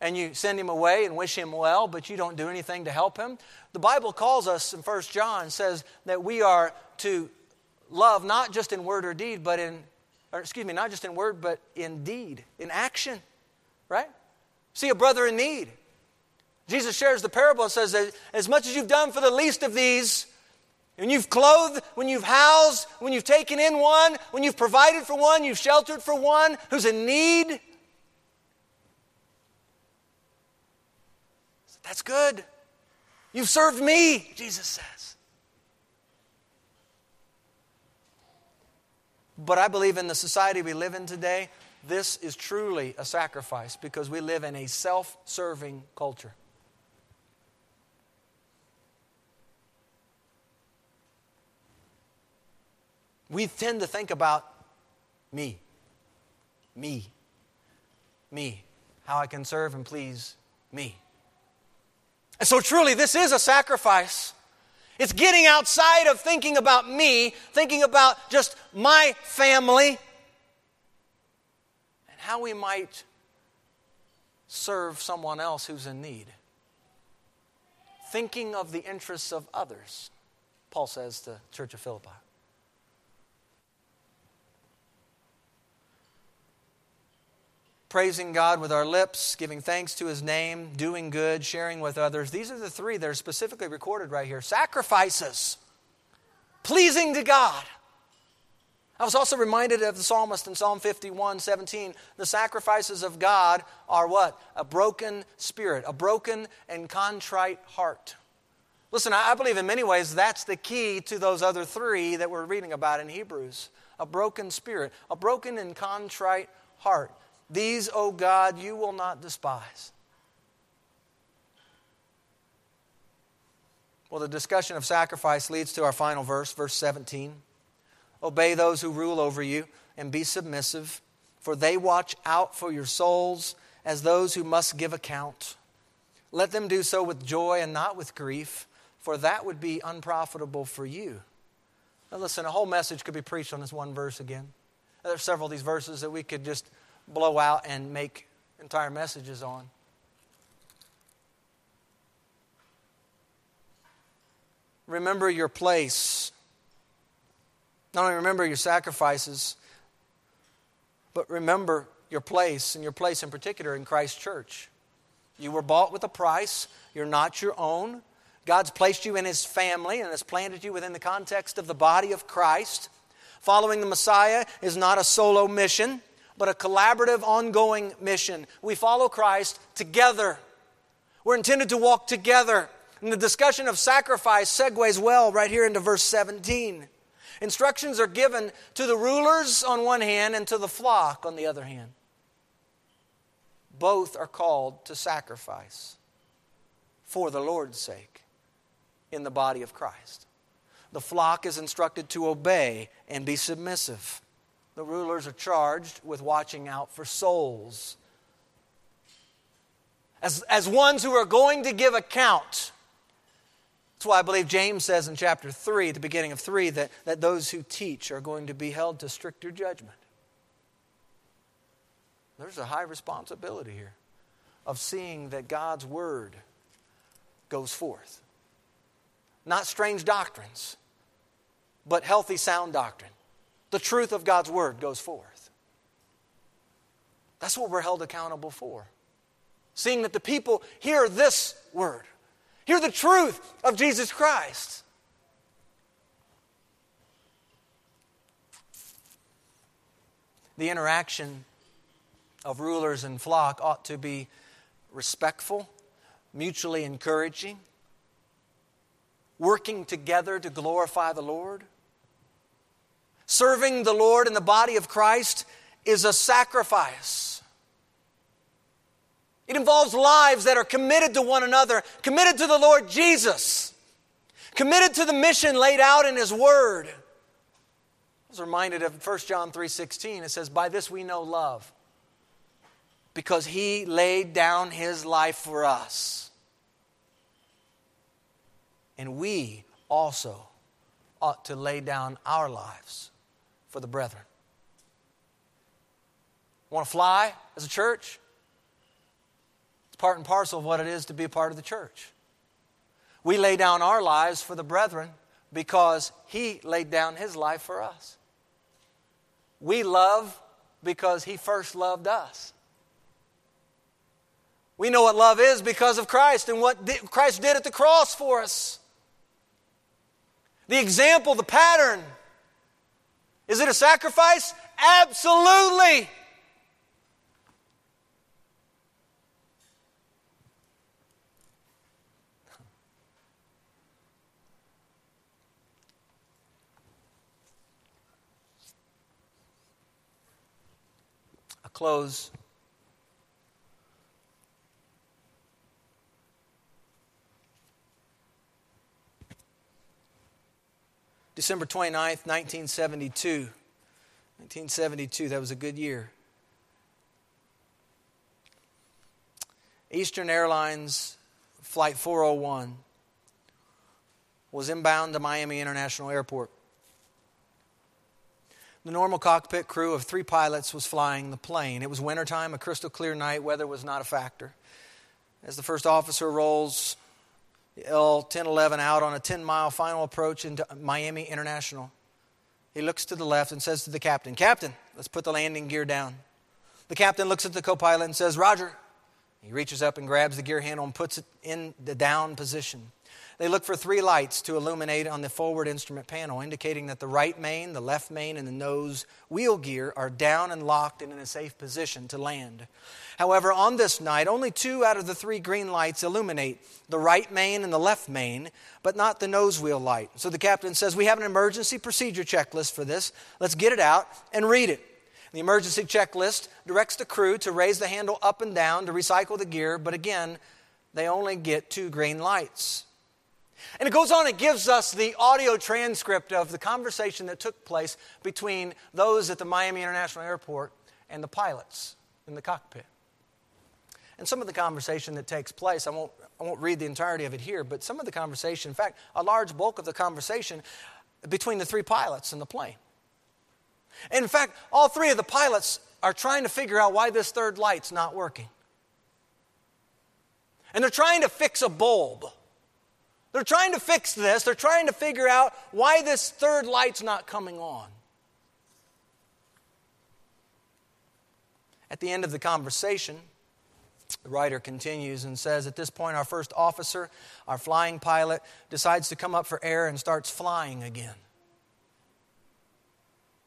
and you send him away and wish him well, but you don't do anything to help him. The Bible calls us in 1 John, says that we are to love not just in word or deed, but not just in word, but in deed, in action, right? See a brother in need. Jesus shares the parable and says that as much as you've done for the least of these, when you've clothed, when you've housed, when you've taken in one, when you've provided for one, you've sheltered for one who's in need. That's good. You've served me, Jesus says. But I believe in the society we live in today, this is truly a sacrifice because we live in a self-serving culture. We tend to think about me, me, me, how I can serve and please me. And so truly, this is a sacrifice. It's getting outside of thinking about me, thinking about just my family, and how we might serve someone else who's in need. Thinking of the interests of others, Paul says to the Church of Philippi. Praising God with our lips, giving thanks to his name, doing good, sharing with others. These are the three that are specifically recorded right here. Sacrifices. Pleasing to God. I was also reminded of the psalmist in Psalm 51:17. The sacrifices of God are what? A broken spirit, a broken and contrite heart. Listen, I believe in many ways that's the key to those other three that we're reading about in Hebrews. A broken spirit, a broken and contrite heart. These, O God, you will not despise. Well, the discussion of sacrifice leads to our final verse, verse 17. Obey those who rule over you and be submissive, for they watch out for your souls as those who must give account. Let them do so with joy and not with grief, for that would be unprofitable for you. Now listen, a whole message could be preached on this one verse again. There are several of these verses that we could just blow out and make entire messages on. remember your place. Not only remember your sacrifices, but remember your place, and your place in particular in Christ's church. You were bought with a price. You're not your own. God's placed you in His family and has planted you within the context of the body of Christ. Following the Messiah is not a solo mission, but a collaborative, ongoing mission. We follow Christ together. We're intended to walk together. And the discussion of sacrifice segues well right here into verse 17. Instructions are given to the rulers on one hand and to the flock on the other hand. Both are called to sacrifice for the Lord's sake in the body of Christ. The flock is instructed to obey and be submissive. The rulers are charged with watching out for souls. As ones who are going to give account. That's why I believe James says in chapter 3, at the beginning of 3, that those who teach are going to be held to stricter judgment. There's a high responsibility here of seeing that God's word goes forth. Not strange doctrines, but healthy, sound doctrine. The truth of God's word goes forth. That's what we're held accountable for. Seeing that the people hear this word. Hear the truth of Jesus Christ. The interaction of rulers and flock ought to be respectful, mutually encouraging, working together to glorify the Lord. Serving the Lord in the body of Christ is a sacrifice. It involves lives that are committed to one another, committed to the Lord Jesus, committed to the mission laid out in His Word. I was reminded of 1 John 3:16. It says, "By this we know love, because He laid down His life for us. And we also ought to lay down our lives for the brethren." Want to fly as a church? It's part and parcel of what it is to be a part of the church. We lay down our lives for the brethren because He laid down His life for us. We love because He first loved us. We know what love is because of Christ and what Christ did at the cross for us. The example, the pattern. Is it a sacrifice? Absolutely. I close December 29th, 1972. 1972, that was a good year. Eastern Airlines Flight 401 was inbound to Miami International Airport. The normal cockpit crew of 3 pilots was flying the plane. It was wintertime, a crystal clear night. Weather was not a factor. As the first officer rolls the L 1011 out on a 10-mile final approach into Miami International, he looks to the left and says to the captain, "Captain, let's put the landing gear down." The captain looks at the co-pilot and says, "Roger." He reaches up and grabs the gear handle and puts it in the down position. They look for 3 lights to illuminate on the forward instrument panel, indicating that the right main, the left main, and the nose wheel gear are down and locked and in a safe position to land. However, on this night, only 2 out of the 3 green lights illuminate the right main and the left main, but not the nose wheel light. So the captain says, "We have an emergency procedure checklist for this. Let's get it out and read it." The emergency checklist directs the crew to raise the handle up and down to recycle the gear, but again, they only get 2 green lights. And it goes on, it gives us the audio transcript of the conversation that took place between those at the Miami International Airport and the pilots in the cockpit. And some of the conversation that takes place, I won't read the entirety of it here, but some of the conversation, in fact, a large bulk of the conversation between the 3 pilots and the plane. And in fact, all 3 of the pilots are trying to figure out why this third light's not working. And they're trying to fix a bulb. They're trying to fix this. They're trying to figure out why this third light's not coming on. At the end of the conversation, the writer continues and says, at this point, our first officer, our flying pilot, decides to come up for air and starts flying again.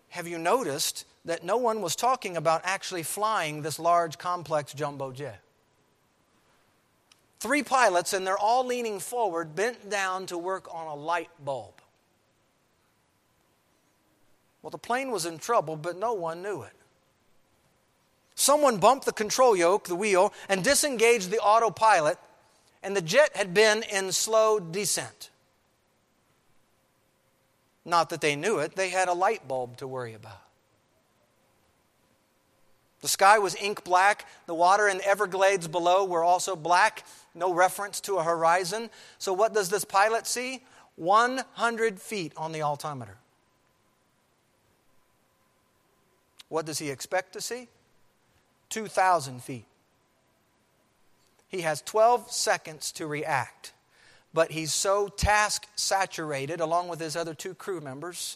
Have you noticed that no one was talking about actually flying this large, complex jumbo jet? Three pilots, and they're all leaning forward, bent down to work on a light bulb. Well, the plane was in trouble, but no one knew it. Someone bumped the control yoke, the wheel, and disengaged the autopilot, and the jet had been in slow descent. Not that they knew it, they had a light bulb to worry about. The sky was ink black. The water in the Everglades below were also black. No reference to a horizon. So what does this pilot see? 100 feet on the altimeter. What does he expect to see? 2,000 feet. He has 12 seconds to react. But he's so task-saturated, along with his other two crew members,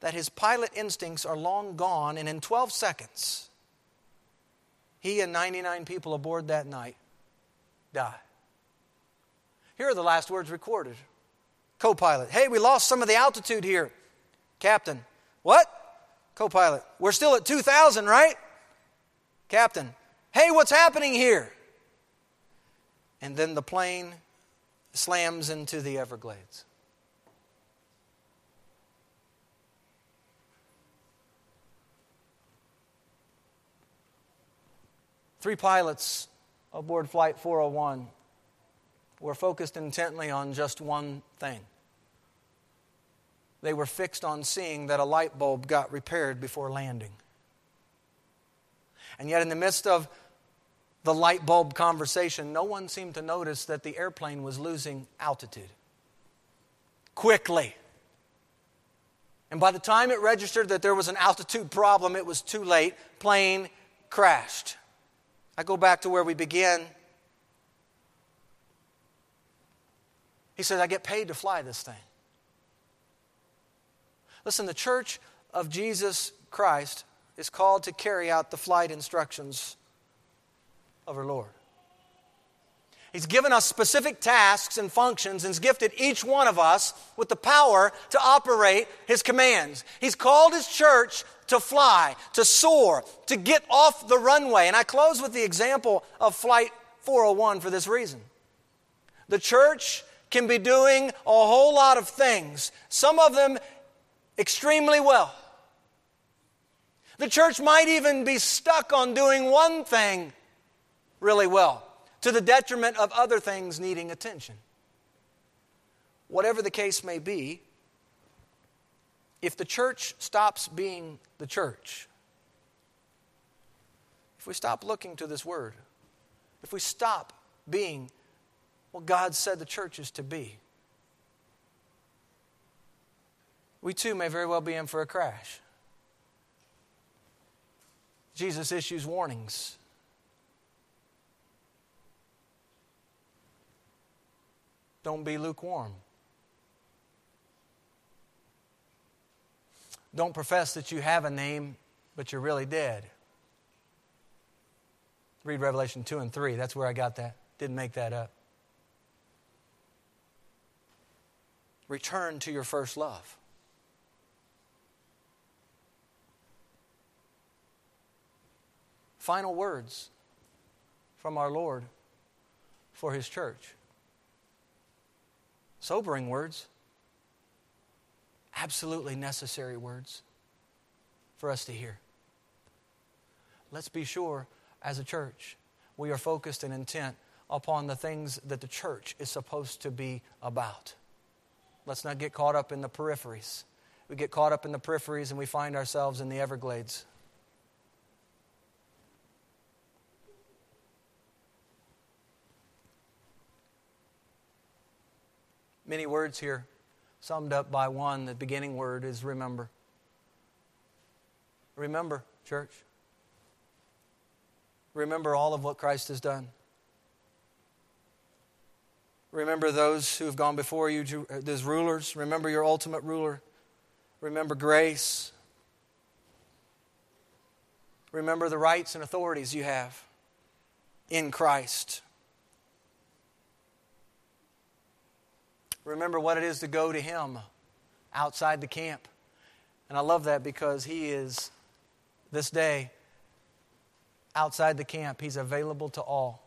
that his pilot instincts are long gone, and in 12 seconds... he and 99 people aboard that night die. Here are the last words recorded. Co-pilot, hey, we lost some of the altitude here. Captain, what? Co-pilot, we're still at 2,000, right? Captain, hey, what's happening here? And then the plane slams into the Everglades. Three pilots aboard Flight 401 were focused intently on just one thing. They were fixed on seeing that a light bulb got repaired before landing. And yet in the midst of the light bulb conversation, no one seemed to notice that the airplane was losing altitude quickly. And by the time it registered that there was an altitude problem, it was too late. Plane crashed. I go back to where we began. He says, I get paid to fly this thing. Listen, the Church of Jesus Christ is called to carry out the flight instructions of our Lord. He's given us specific tasks and functions, and has gifted each one of us with the power to operate His commands. He's called His church to fly, to soar, to get off the runway. And I close with the example of Flight 401 for this reason. The church can be doing a whole lot of things, some of them extremely well. The church might even be stuck on doing one thing really well, to the detriment of other things needing attention. Whatever the case may be, if the church stops being the church, if we stop looking to this word, if we stop being what God said the church is to be, we too may very well be in for a crash. Jesus issues warnings. Don't be lukewarm. Don't profess that you have a name, but you're really dead. Read Revelation 2 and 3. That's where I got that. Didn't make that up. Return to your first love. Final words from our Lord for His church. Sobering words. Absolutely necessary words for us to hear. Let's be sure as a church we are focused and intent upon the things that the church is supposed to be about. Let's not get caught up in the peripheries. We get caught up in the peripheries and we find ourselves in the Everglades. Many words here, summed up by one. The beginning word is remember. Remember, church. Remember all of what Christ has done. Remember those who have gone before you, those rulers. Remember your ultimate ruler. Remember grace. Remember the rights and authorities you have in Christ. Remember what it is to go to Him outside the camp. And I love that because He is, this day, outside the camp. He's available to all.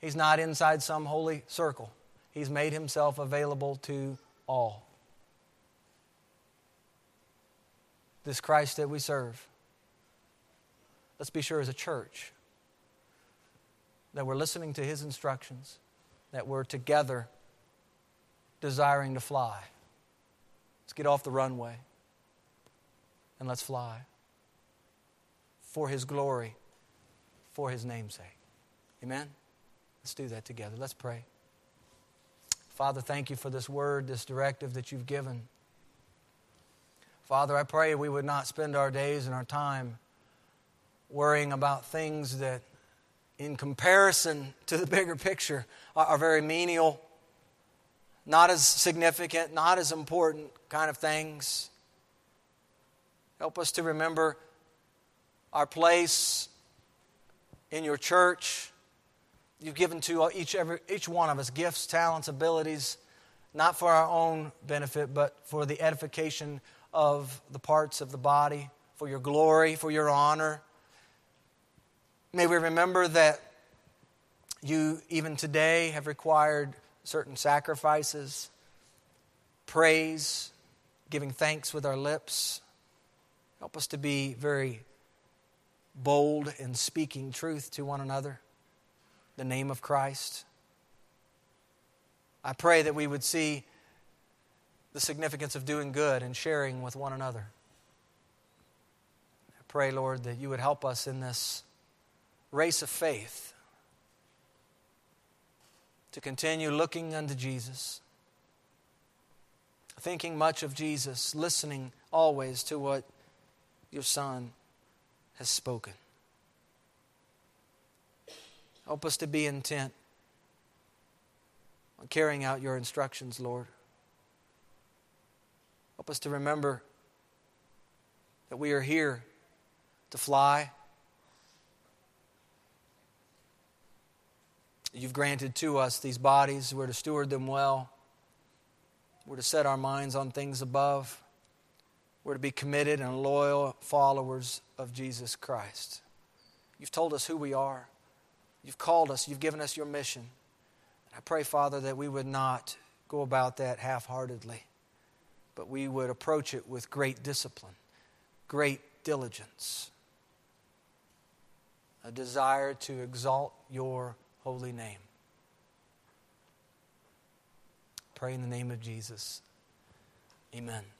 He's not inside some holy circle. He's made Himself available to all. This Christ that we serve, let's be sure as a church that we're listening to His instructions, that we're together desiring to fly. Let's get off the runway and let's fly for His glory, for His name's sake. Amen? Let's do that together. Let's pray. Father, thank You for this word, this directive that You've given. Father, I pray we would not spend our days and our time worrying about things that, in comparison to the bigger picture, are very menial, not as significant, not as important kind of things. Help us to remember our place in Your church. You've given to each one of us gifts, talents, abilities, not for our own benefit, but for the edification of the parts of the body, for Your glory, for Your honor. May we remember that You, even today, have required certain sacrifices, praise, giving thanks with our lips. Help us to be very bold in speaking truth to one another, the name of Christ. I pray that we would see the significance of doing good and sharing with one another. I pray, Lord, that You would help us in this race of faith to continue looking unto Jesus, thinking much of Jesus, listening always to what Your Son has spoken. Help us to be intent on carrying out Your instructions, Lord. Help us to remember that we are here to fly. You've granted to us these bodies. We're to steward them well. We're to set our minds on things above. We're to be committed and loyal followers of Jesus Christ. You've told us who we are. You've called us. You've given us Your mission. And I pray, Father, that we would not go about that half-heartedly, but we would approach it with great discipline, great diligence, a desire to exalt Your holy name. Pray in the name of Jesus. Amen.